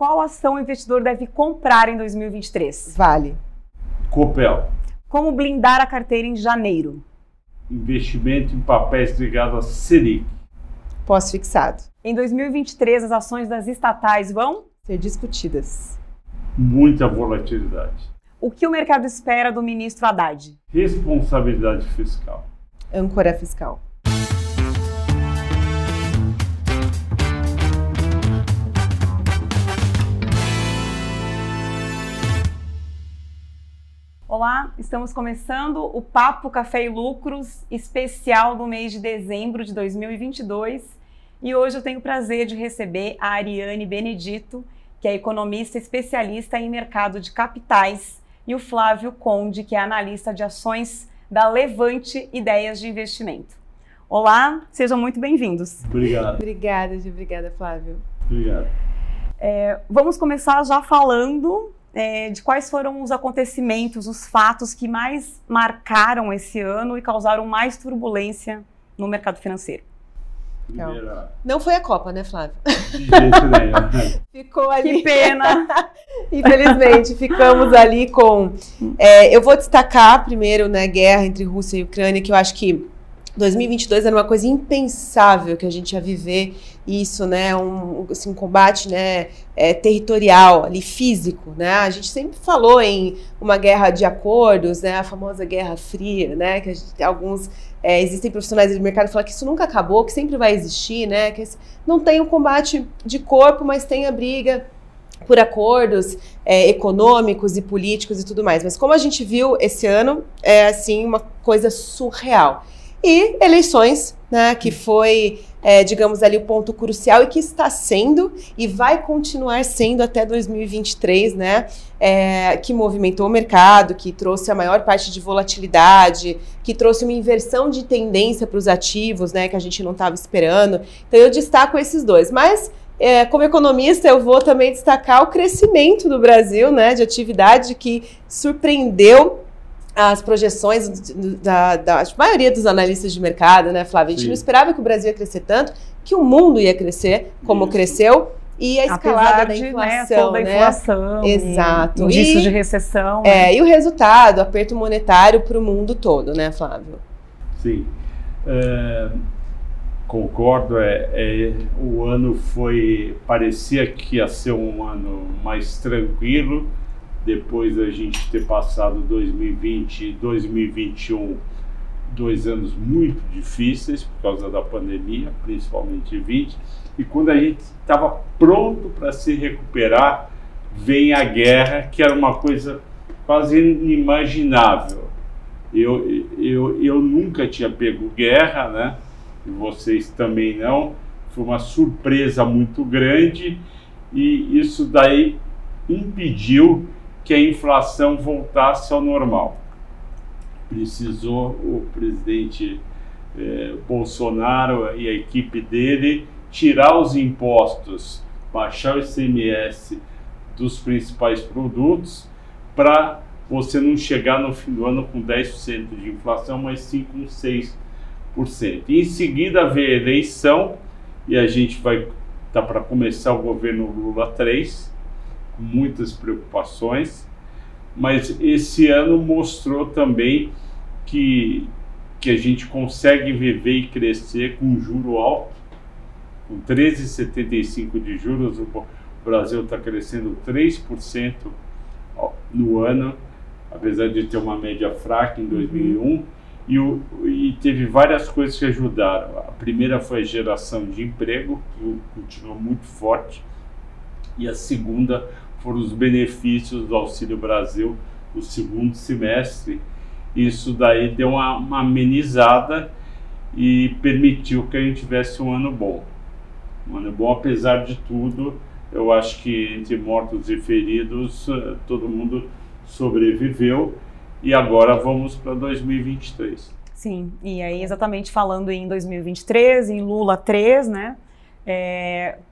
qual ação o investidor deve comprar em 2023? Vale. COPEL. Como blindar a carteira em janeiro? Investimento em papéis ligados à SELIC. Pós-fixado. Em 2023, as ações das estatais vão ser discutidas. Muita volatilidade. O que o mercado espera do ministro Haddad? Responsabilidade fiscal. Âncora fiscal. Olá, estamos começando o Papo Café e Lucros, especial do mês de dezembro de 2022. E hoje eu tenho o prazer de receber a Ariane Benedito, que é economista especialista em mercado de capitais, e o Flávio Conde, que é analista de ações da Levante Ideias de Investimento. Olá, sejam muito bem-vindos. Obrigado. Obrigada, obrigada, Flávio. Obrigado. Vamos começar já falando de quais foram os acontecimentos, os fatos que mais marcaram esse ano e causaram mais turbulência no mercado financeiro. Então, não foi a Copa, né, Flávio? De jeito nenhum. Ficou ali. Que pena! Infelizmente, ficamos ali com... eu vou destacar primeiro, né, a guerra entre Rússia e Ucrânia, que eu acho que 2022 era uma coisa impensável que a gente ia viver isso, né, um combate, né, territorial, ali, físico, né, a gente sempre falou em uma guerra de acordos, né, a famosa Guerra Fria, né, que a gente, existem profissionais do mercado que falam que isso nunca acabou, que sempre vai existir, né, que não tem um combate de corpo, mas tem a briga por acordos econômicos e políticos e tudo mais, mas como a gente viu esse ano, é, assim, uma coisa surreal. E eleições, né, que foi, digamos ali, o ponto crucial e que está sendo e vai continuar sendo até 2023, né, que movimentou o mercado, que trouxe a maior parte de volatilidade, que trouxe uma inversão de tendência para os ativos, né, que a gente não estava esperando. Então eu destaco esses dois, mas como economista eu vou também destacar o crescimento do Brasil, né, de atividade que surpreendeu as projeções da maioria dos analistas de mercado, né, Flávia? A gente, sim, não esperava que o Brasil ia crescer tanto, que o mundo ia crescer como, isso, cresceu, e a escalada da inflação, né? Inflação, exato. Indício de recessão. E o resultado, aperto monetário para o mundo todo, né, Flávio? Sim. Concordo. O ano foi... Parecia que ia ser um ano mais tranquilo, depois da gente ter passado 2020 e 2021, 2 anos muito difíceis por causa da pandemia, principalmente 20, e quando a gente estava pronto para se recuperar, vem a guerra, que era uma coisa quase inimaginável. Eu nunca tinha pego guerra, né? E vocês também não. Foi uma surpresa muito grande e isso daí impediu que a inflação voltasse ao normal. Precisou o presidente Bolsonaro e a equipe dele tirar os impostos, baixar o ICMS dos principais produtos para você não chegar no fim do ano com 10% de inflação, mas sim com 6%. Em seguida veio a eleição e a gente vai tá para começar o governo Lula 3, muitas preocupações, mas esse ano mostrou também que a gente consegue viver e crescer com juro alto, com 13,75 de juros, o Brasil está crescendo 3% no ano, apesar de ter uma média fraca em 2001, e teve várias coisas que ajudaram. A primeira foi a geração de emprego, que continuou muito forte, e a segunda foram os benefícios do Auxílio Brasil no segundo semestre. Isso daí deu uma amenizada e permitiu que a gente tivesse um ano bom. Um ano bom, apesar de tudo, eu acho que entre mortos e feridos, todo mundo sobreviveu e agora vamos para 2023. Sim, e aí exatamente falando em 2023, em Lula 3, né?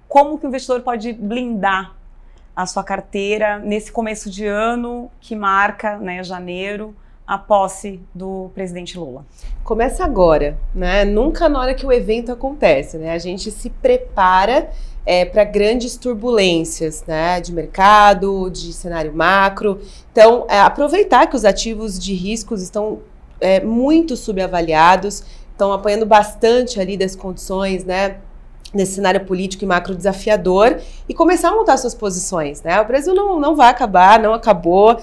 Como que o investidor pode blindar a sua carteira nesse começo de ano que marca, né, janeiro, a posse do presidente Lula? Começa agora, né? Nunca na hora que o evento acontece, né? A gente se prepara para grandes turbulências, né, de mercado, de cenário macro. Então, aproveitar que os ativos de riscos estão muito subavaliados, estão apanhando bastante ali das condições, né, nesse cenário político e macro desafiador, e começar a montar suas posições, né? O Brasil não vai acabar, não acabou,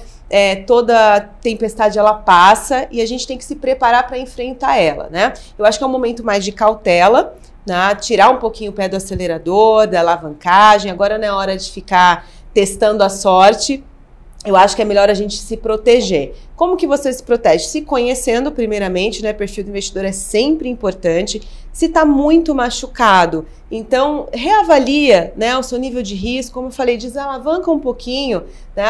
toda tempestade ela passa e a gente tem que se preparar para enfrentar ela, né? Eu acho que é um momento mais de cautela, né? Tirar um pouquinho o pé do acelerador, da alavancagem, agora não é hora de ficar testando a sorte. Eu acho que é melhor a gente se proteger. Como que você se protege? Se conhecendo, primeiramente, né? Perfil do investidor é sempre importante. Se está muito machucado, então reavalia, né, o seu nível de risco. Como eu falei, desalavanca um pouquinho, né?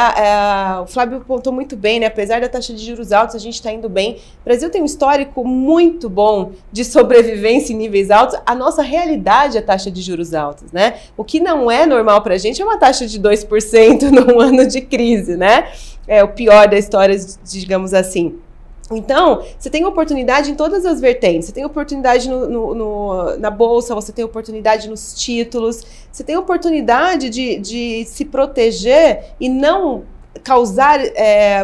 O Flávio apontou muito bem, né? Apesar da taxa de juros altos, a gente está indo bem. O Brasil tem um histórico muito bom de sobrevivência em níveis altos. A nossa realidade é a taxa de juros altos, né? O que não é normal para a gente é uma taxa de 2% num ano de crise, né? É o pior da história, digamos assim. Então, você tem oportunidade em todas as vertentes. Você tem oportunidade na bolsa, você tem oportunidade nos títulos, você tem oportunidade de se proteger e não causar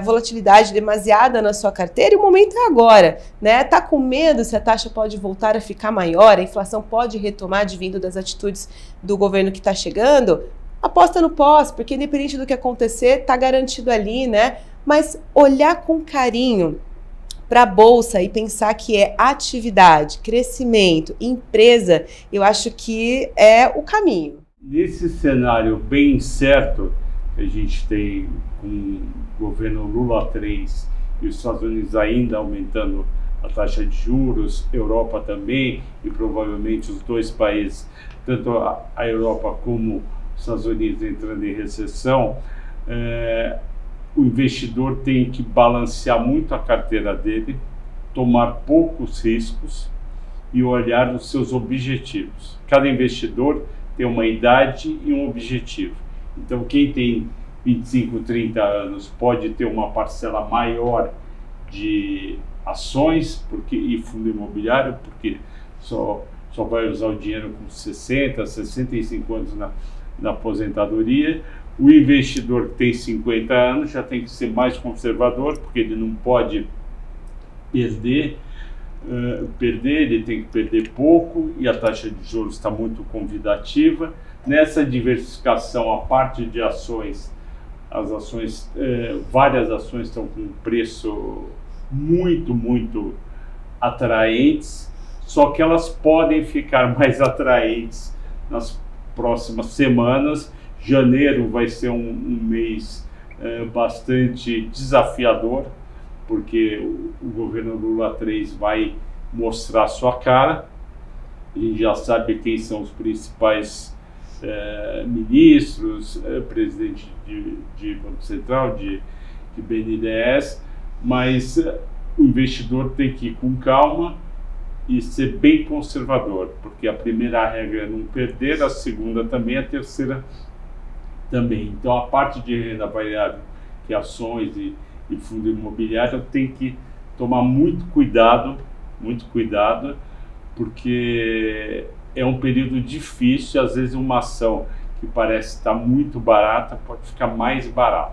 volatilidade demasiada na sua carteira, e o momento é agora, né? Tá com medo se a taxa pode voltar a ficar maior, a inflação pode retomar advindo das atitudes do governo que está chegando? Aposta no pós, porque independente do que acontecer, tá garantido ali, né? Mas olhar com carinho para a bolsa e pensar que é atividade, crescimento, empresa, eu acho que é o caminho. Nesse cenário bem incerto que a gente tem com o governo Lula 3 e os Estados Unidos ainda aumentando a taxa de juros, Europa também, e provavelmente os dois países, tanto a Europa como os Estados Unidos, entrando em recessão, o investidor tem que balancear muito a carteira dele, tomar poucos riscos e olhar os seus objetivos. Cada investidor tem uma idade e um objetivo. Então, quem tem 25, 30 anos pode ter uma parcela maior de ações e fundo imobiliário, porque só vai usar o dinheiro com 60, 65 anos na aposentadoria. O investidor que tem 50 anos já tem que ser mais conservador, porque ele não pode perder, ele tem que perder pouco, e a taxa de juros está muito convidativa. Nessa diversificação, a parte de ações, várias ações estão com um preço muito, muito atraentes, só que elas podem ficar mais atraentes nas próximas semanas. Janeiro vai ser um mês bastante desafiador, porque o governo Lula 3 vai mostrar sua cara. A gente já sabe quem são os principais ministros, presidente de Banco Central, de BNDES, mas o investidor tem que ir com calma e ser bem conservador, porque a primeira regra é não perder, a segunda também, a terceira também. Então, a parte de renda variável, que é ações e fundo imobiliário, tem que tomar muito cuidado, porque é um período difícil. Às vezes uma ação que parece estar muito barata pode ficar mais barata.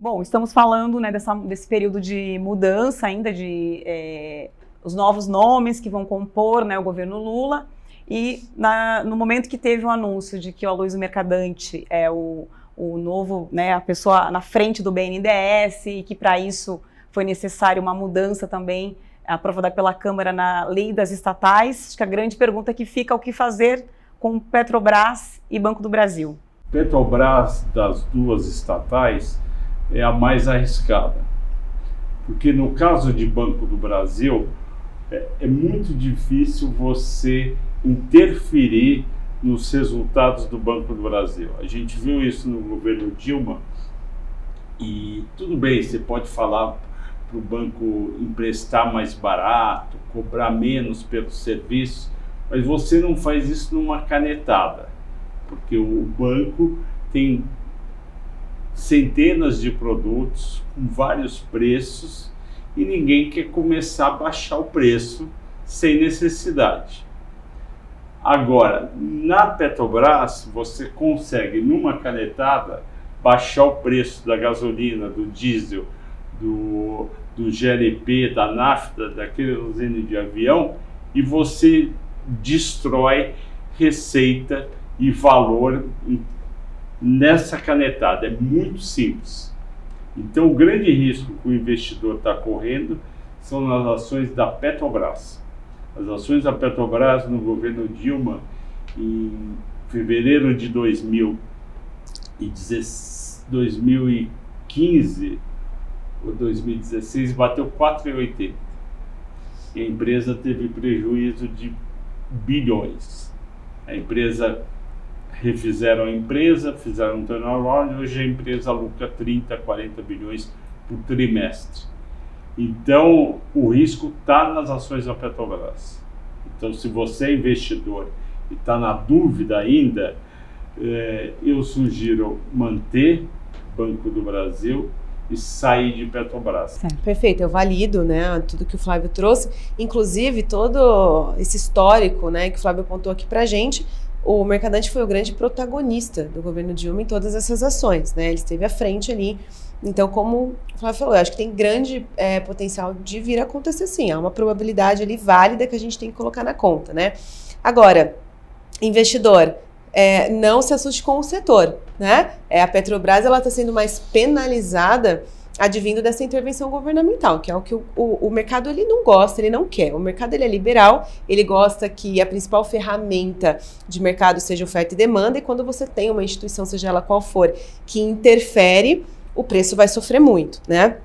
Bom, estamos falando, né, desse período de mudança ainda, de os novos nomes que vão compor, né, o governo Lula. E no momento que teve o anúncio de que o Aloysio Mercadante é o novo, né, a pessoa na frente do BNDES, e que para isso foi necessária uma mudança também aprovada pela Câmara na lei das estatais, acho que a grande pergunta que fica é o que fazer com Petrobras e Banco do Brasil. Petrobras, das duas estatais, é a mais arriscada, porque no caso de Banco do Brasil, é muito difícil você interferir nos resultados do Banco do Brasil. A gente viu isso no governo Dilma, e tudo bem, você pode falar para o banco emprestar mais barato, cobrar menos pelo serviço, mas você não faz isso numa canetada, porque o banco tem centenas de produtos com vários preços e ninguém quer começar a baixar o preço sem necessidade. Agora, na Petrobras, você consegue, numa canetada, baixar o preço da gasolina, do diesel, do GLP, da nafta, da querosene de avião, e você destrói receita e valor nessa canetada. É muito simples. Então, o grande risco que o investidor está correndo são nas ações da Petrobras. As ações da Petrobras no governo Dilma, em fevereiro de 2015 ou 2016, bateu 4,80. E a empresa teve prejuízo de bilhões. A empresa, refizeram a empresa, fizeram um turnaround, hoje a empresa lucra 30, 40 bilhões por trimestre. Então, o risco está nas ações da Petrobras. Então, se você é investidor e está na dúvida ainda, eu sugiro manter Banco do Brasil e sair de Petrobras. Certo. Perfeito, eu valido, né, tudo que o Flávio trouxe, inclusive todo esse histórico, né, que o Flávio apontou aqui para a gente. O Mercadante foi o grande protagonista do governo Dilma em todas essas ações, né? Ele esteve à frente ali. Então, como o Flávio falou, eu acho que tem grande potencial de vir a acontecer sim. Há uma probabilidade ali válida que a gente tem que colocar na conta, né? Agora, investidor, não se assuste com o setor, né? A Petrobras está sendo mais penalizada advindo dessa intervenção governamental, que é o que o mercado ele não gosta, ele não quer. O mercado ele é liberal, ele gosta que a principal ferramenta de mercado seja oferta e demanda, e quando você tem uma instituição, seja ela qual for, que interfere, o preço vai sofrer muito, né?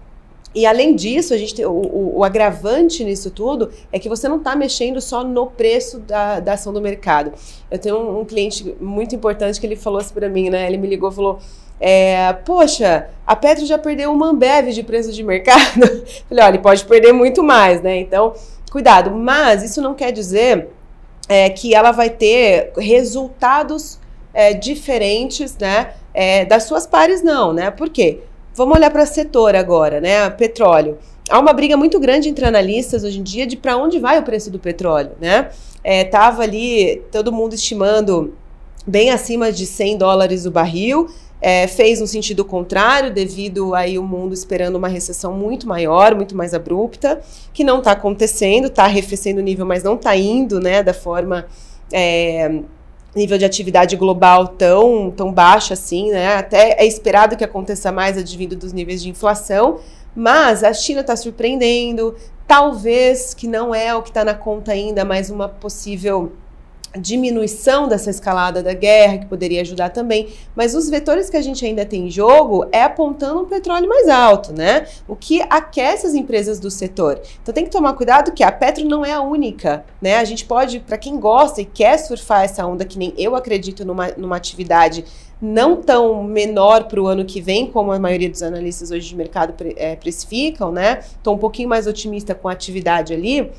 E além disso, a gente tem o agravante nisso tudo é que você não está mexendo só no preço da ação do mercado. Eu tenho um cliente muito importante que ele falou assim para mim, né? Ele me ligou e falou, poxa, a Petro já perdeu uma Ambev de preço de mercado. Eu falei, olha, ele pode perder muito mais, né? Então, cuidado. Mas isso não quer dizer que ela vai ter resultados diferentes, né? Das suas pares, não, né? Por quê? Vamos olhar para o setor agora, né? Petróleo. Há uma briga muito grande entre analistas hoje em dia de para onde vai o preço do petróleo, né? Tava ali todo mundo estimando bem acima de $100 o barril, fez um sentido contrário devido aí o mundo esperando uma recessão muito maior, muito mais abrupta, que não está acontecendo, está arrefecendo o nível, mas não está indo, né? Da forma nível de atividade global tão baixo assim, né? Até é esperado que aconteça mais advindo dos níveis de inflação, mas a China está surpreendendo, talvez que não é o que está na conta ainda, mas uma possível diminuição dessa escalada da guerra, que poderia ajudar também, mas os vetores que a gente ainda tem em jogo é apontando um petróleo mais alto, né? O que aquece as empresas do setor. Então tem que tomar cuidado que a Petro não é a única, né? A gente pode, para quem gosta e quer surfar essa onda, que nem eu acredito numa atividade não tão menor para o ano que vem, como a maioria dos analistas hoje de mercado precificam, né? Estou um pouquinho mais otimista com a atividade ali.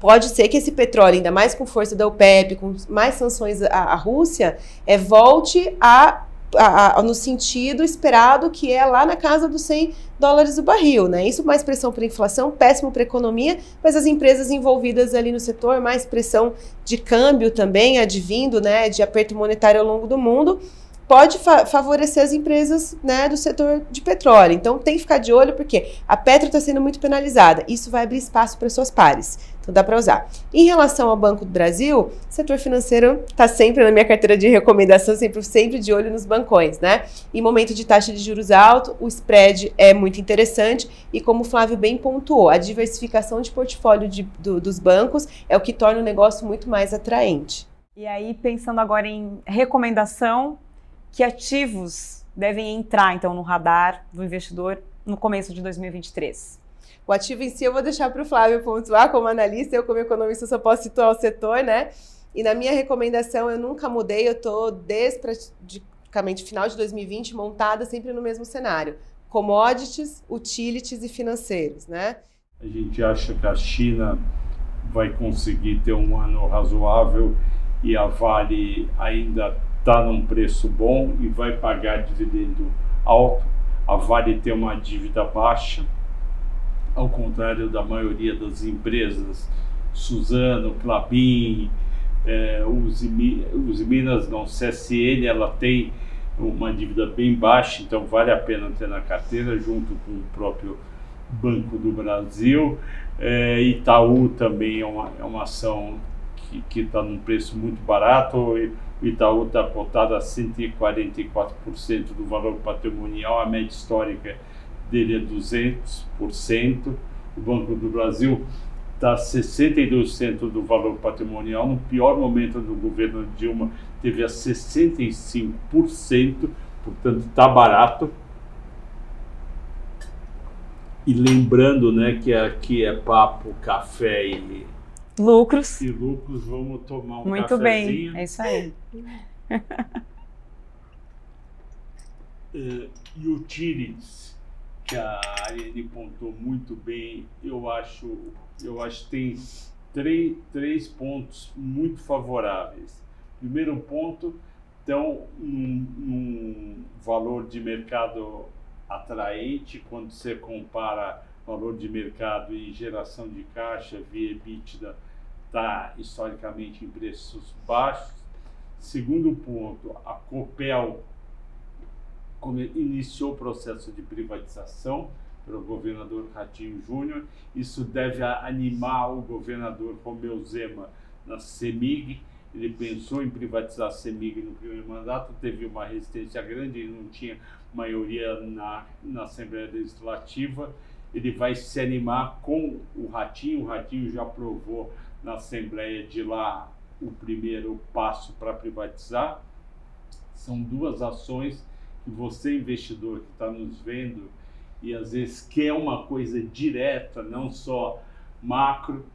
Pode ser que esse petróleo, ainda mais com força da OPEP, com mais sanções à Rússia, volte no sentido esperado, que é lá na casa dos $100 o barril, né? Isso mais pressão para a inflação, péssimo para a economia, mas as empresas envolvidas ali no setor, mais pressão de câmbio também, advindo, né, de aperto monetário ao longo do mundo, pode favorecer as empresas, né, do setor de petróleo. Então tem que ficar de olho, porque a Petro está sendo muito penalizada. Isso vai abrir espaço para suas pares. Então dá para usar. Em relação ao Banco do Brasil, o setor financeiro está sempre na minha carteira de recomendação, sempre de olho nos bancões, né? Em momento de taxa de juros alto, o spread é muito interessante e, como o Flávio bem pontuou, a diversificação de portfólio dos bancos é o que torna o negócio muito mais atraente. E aí, pensando agora em recomendação, que ativos devem entrar, então, no radar do investidor no começo de 2023? O ativo em si eu vou deixar para o Flávio pontuar como analista, eu como economista só posso situar o setor, né? E na minha recomendação eu nunca mudei, eu estou desde praticamente final de 2020 montada sempre no mesmo cenário. Commodities, utilities e financeiros, né? A gente acha que a China vai conseguir ter um ano razoável e a Vale ainda está num preço bom e vai pagar dividendo alto. A Vale tem uma dívida baixa, ao contrário da maioria das empresas, Suzano, Klabin, Usiminas, não, CSN, ela tem uma dívida bem baixa, então vale a pena ter na carteira, junto com o próprio Banco do Brasil. Itaú também é uma ação que está num preço muito barato. O Itaú está cotado a 144% do valor patrimonial, a média histórica dele é 200%. O Banco do Brasil está 62% do valor patrimonial, no pior momento do governo Dilma teve a 65%, portanto está barato. E lembrando, né, que aqui é Papo, Café e Lucros. E Lucros, vamos tomar um muito cafezinho. Muito bem, é isso aí. E o Utilities, que a Ariane pontou muito bem, eu acho que tem três pontos muito favoráveis. Primeiro ponto, então, um valor de mercado atraente, quando você compara valor de mercado e geração de caixa via EBITDA, está historicamente em preços baixos. Segundo ponto, a COPEL iniciou o processo de privatização pelo governador Ratinho Júnior. Isso deve animar o governador Romeu Zema na CEMIG. Ele pensou em privatizar a CEMIG no primeiro mandato, teve uma resistência grande, ele não tinha maioria na Assembleia Legislativa. Ele vai se animar com o Ratinho já aprovou na Assembleia de lá o primeiro passo para privatizar. São duas ações que você, investidor, que está nos vendo e às vezes quer uma coisa direta, não só macro,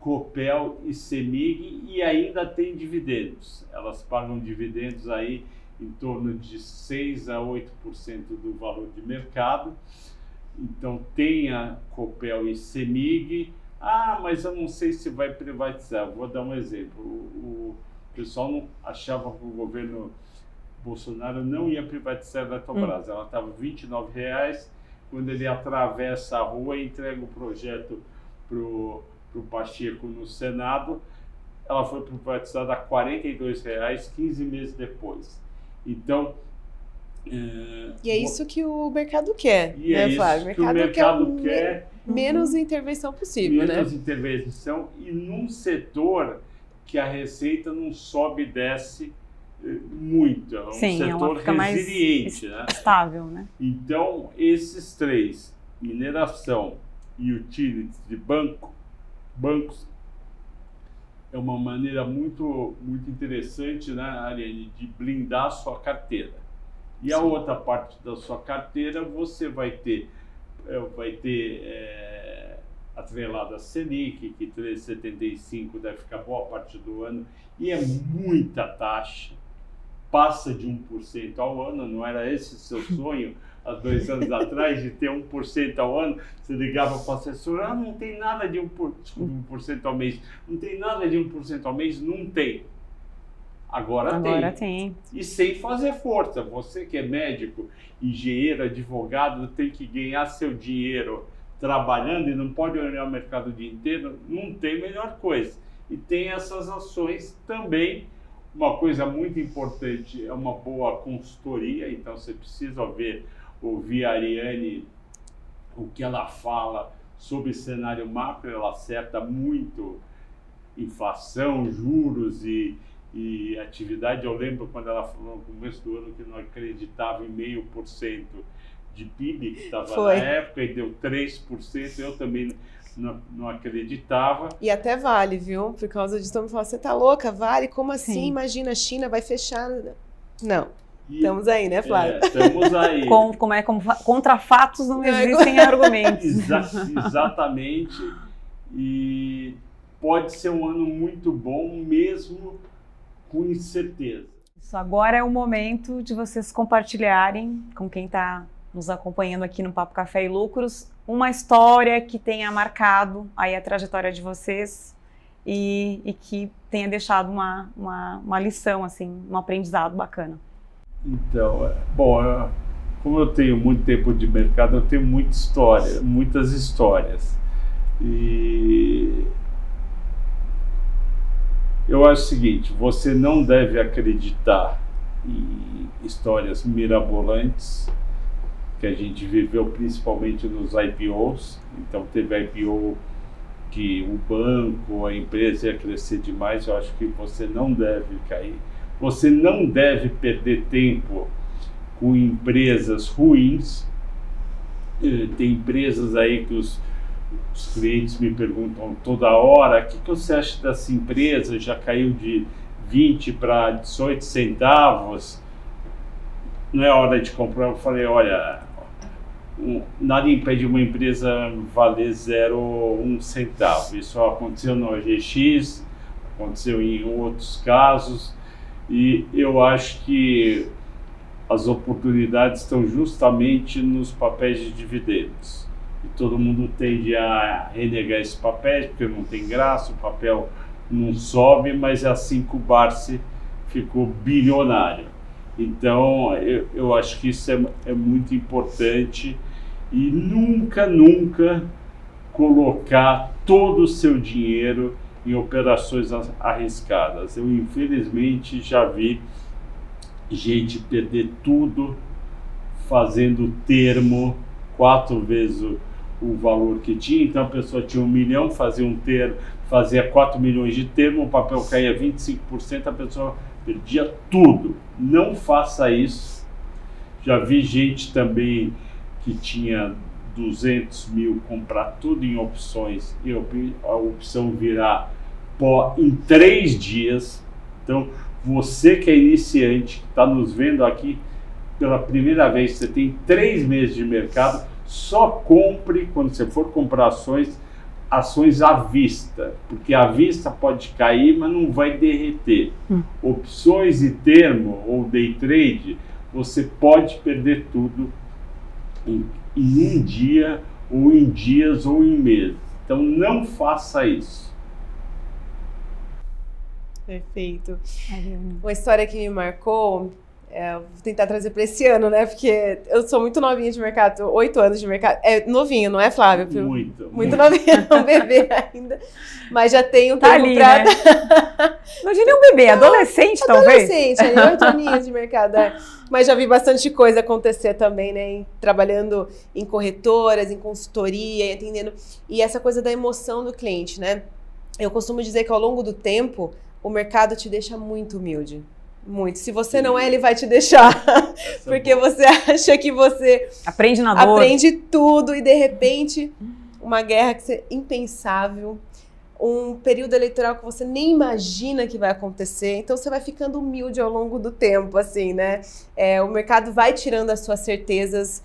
COPEL e CEMIG, e ainda tem dividendos. Elas pagam dividendos aí em torno de 6 a 8% do valor de mercado. Então tem a COPEL e CEMIG. Ah, mas eu não sei se vai privatizar. Vou dar um exemplo. O pessoal não achava que o governo Bolsonaro não ia privatizar a Petrobras. Ela estava R$29,00. Quando ele atravessa a rua e entrega o projeto para o Pacheco no Senado, ela foi privatizada a R$42,00, 15 meses depois. Então, e é isso que o mercado quer, e né, Flávio? O mercado quer menos intervenção possível, menos intervenção, e num setor que a receita não sobe e desce muito. É um setor resiliente, né? Estável, né? Então, esses três, mineração e utilities de bancos, é uma maneira muito interessante, né, Ariane, de blindar a sua carteira. E a outra parte da sua carteira você vai ter atrelada a Selic, que 3,75 deve ficar boa parte do ano, e é muita taxa, passa de 1% ao ano. Não era esse seu sonho há 2 anos atrás, de ter 1% ao ano? Você ligava para o assessor, não tem nada de 1% ao mês, não tem nada de 1% ao mês, não tem. Agora tem. E sem fazer força. Você que é médico, engenheiro, advogado, tem que ganhar seu dinheiro trabalhando e não pode olhar o mercado o dia inteiro, não tem melhor coisa. E tem essas ações também. Uma coisa muito importante é uma boa consultoria, então você precisa ouvir a Ariane, o que ela fala sobre cenário macro. Ela acerta muito inflação, juros e atividade. Eu lembro quando ela falou no começo do ano que não acreditava em 0,5% de PIB, que estava na época, e deu 3%, eu também não acreditava. E até Vale, viu? Por causa disso, todo mundo falou, você tá louca, Vale? Como assim? Sim. Imagina, a China vai fechar. Não. Estamos aí, né, Flávio? Estamos aí. Contra fatos não existem argumentos. Exatamente. E pode ser um ano muito bom, mesmo com incerteza. Isso, agora é o momento de vocês compartilharem com quem está nos acompanhando aqui no Papo Café e Lucros uma história que tenha marcado aí a trajetória de vocês e que tenha deixado uma lição, assim, um aprendizado bacana. Então, bom, como eu tenho muito tempo de mercado, eu tenho muita história, muitas histórias. E Eu acho o seguinte, você não deve acreditar em histórias mirabolantes que a gente viveu principalmente nos IPOs. Então teve IPO que o banco, a empresa ia crescer demais. Eu acho que você não deve cair. Você não deve perder tempo com empresas ruins. Tem empresas aí que os clientes me perguntam toda hora, o que você acha dessa empresa? Já caiu de 20 para 18 centavos, não é hora de comprar. Eu falei, olha, nada impede uma empresa valer 0,1 centavo. Isso aconteceu no OGX, aconteceu em outros casos, e eu acho que as oportunidades estão justamente nos papéis de dividendos. E todo mundo tende a renegar esses papéis, porque não tem graça, o papel não sobe, mas é assim que o Barsi ficou bilionário. Então, eu acho que isso é muito importante, e nunca, nunca colocar todo o seu dinheiro em operações arriscadas. Eu, infelizmente, já vi gente perder tudo fazendo termo 4 vezes o valor que tinha. Então a pessoa tinha 1 milhão, fazia um termo, fazia 4 milhões de termo, o papel caía 25%, a pessoa perdia tudo. Não faça isso. Já vi gente também que tinha 200 mil comprar tudo em opções e a opção virar pó em 3 dias. Então você que é iniciante, que está nos vendo aqui pela primeira vez, você tem 3 meses de mercado, só compre, quando você for comprar ações à vista, porque à vista pode cair, mas não vai derreter. Opções e termo, ou day trade, você pode perder tudo em um dia, ou em dias, ou em meses. Então não faça isso. Perfeito. Uma história que me marcou, vou tentar trazer para esse ano, né? Porque eu sou muito novinha de mercado, 8 anos de mercado. É novinho, não é, Flávio? Muito novinha, é um bebê ainda. Mas já tem um tempo para... Né? Não diria um bebê, adolescente talvez. Adolescente, 8 aninhos de mercado. É. Mas já vi bastante coisa acontecer também, né? Trabalhando em corretoras, em consultoria, atendendo. E essa coisa da emoção do cliente, né? Eu costumo dizer que ao longo do tempo, o mercado te deixa muito humilde. Muito. Se você não é, ele vai te deixar. Porque você acha que você aprende na dor. Aprende tudo e de repente uma guerra que é impensável, um período eleitoral que você nem imagina que vai acontecer. Então você vai ficando humilde ao longo do tempo, assim, né? O mercado vai tirando as suas certezas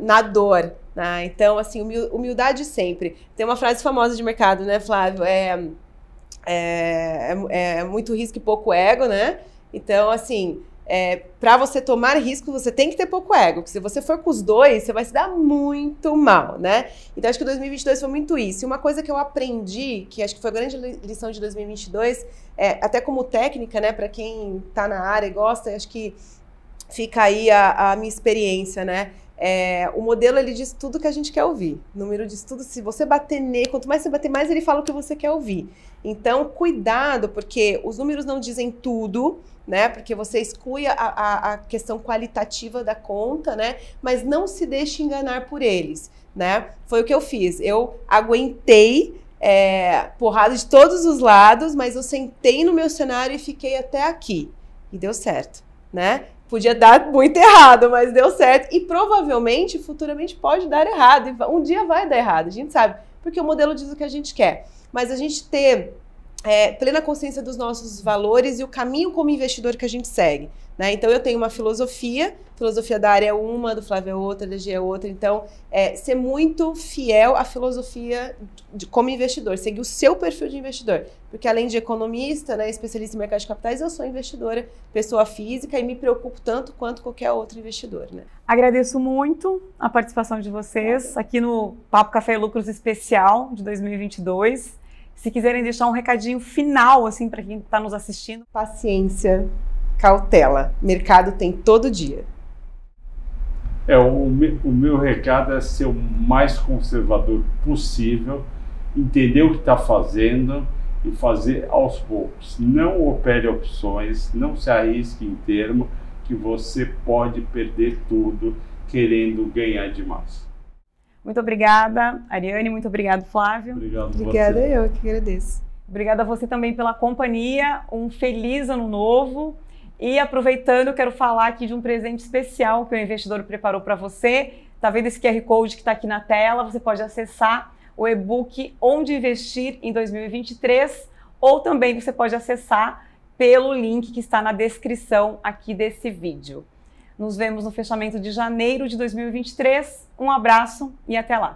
na dor. Né? Então, assim, humildade sempre. Tem uma frase famosa de mercado, né, Flávio? É muito risco e pouco ego, né? Então, assim, para você tomar risco, você tem que ter pouco ego, porque se você for com os dois, você vai se dar muito mal, né? Então, acho que 2022 foi muito isso. E uma coisa que eu aprendi, que acho que foi a grande lição de 2022, até como técnica, né, para quem tá na área e gosta, acho que fica aí a minha experiência, né? O modelo, ele diz tudo que a gente quer ouvir. O número diz tudo. Se você bater nele, quanto mais você bater, mais ele fala o que você quer ouvir. Então, cuidado, porque os números não dizem tudo, né? Porque você exclui a questão qualitativa da conta, né? Mas não se deixe enganar por eles, né? Foi o que eu fiz. Eu aguentei porrada de todos os lados, mas eu sentei no meu cenário e fiquei até aqui. E deu certo, né? Podia dar muito errado, mas deu certo. E provavelmente, futuramente, pode dar errado. E um dia vai dar errado, a gente sabe. Porque o modelo diz o que a gente quer. Mas a gente ter plena consciência dos nossos valores e o caminho como investidor que a gente segue. Né? Então, eu tenho uma filosofia. Filosofia da área é uma, do Flávio é outra, da G é outra. Então, ser muito fiel à filosofia como investidor. Seguir o seu perfil de investidor. Porque além de economista, né, especialista em mercado de capitais, eu sou investidora, pessoa física, e me preocupo tanto quanto qualquer outro investidor. Né? Agradeço muito a participação de vocês aqui no Papo Café e Lucros especial de 2022. Se quiserem deixar um recadinho final assim para quem está nos assistindo. Paciência, cautela. Mercado tem todo dia. O meu recado é ser o mais conservador possível, entender o que está fazendo e fazer aos poucos. Não opere opções, não se arrisque em termo que você pode perder tudo querendo ganhar demais. Muito obrigada, Ariane. Muito obrigado, Flávio. Obrigado. Obrigada, você. Eu que agradeço. Obrigada a você também pela companhia. Um feliz ano novo. E aproveitando, eu quero falar aqui de um presente especial que o investidor preparou para você. Tá vendo esse QR Code que está aqui na tela? Você pode acessar o e-book Onde Investir em 2023, ou também você pode acessar pelo link que está na descrição aqui desse vídeo. Nos vemos no fechamento de janeiro de 2023. Um abraço e até lá!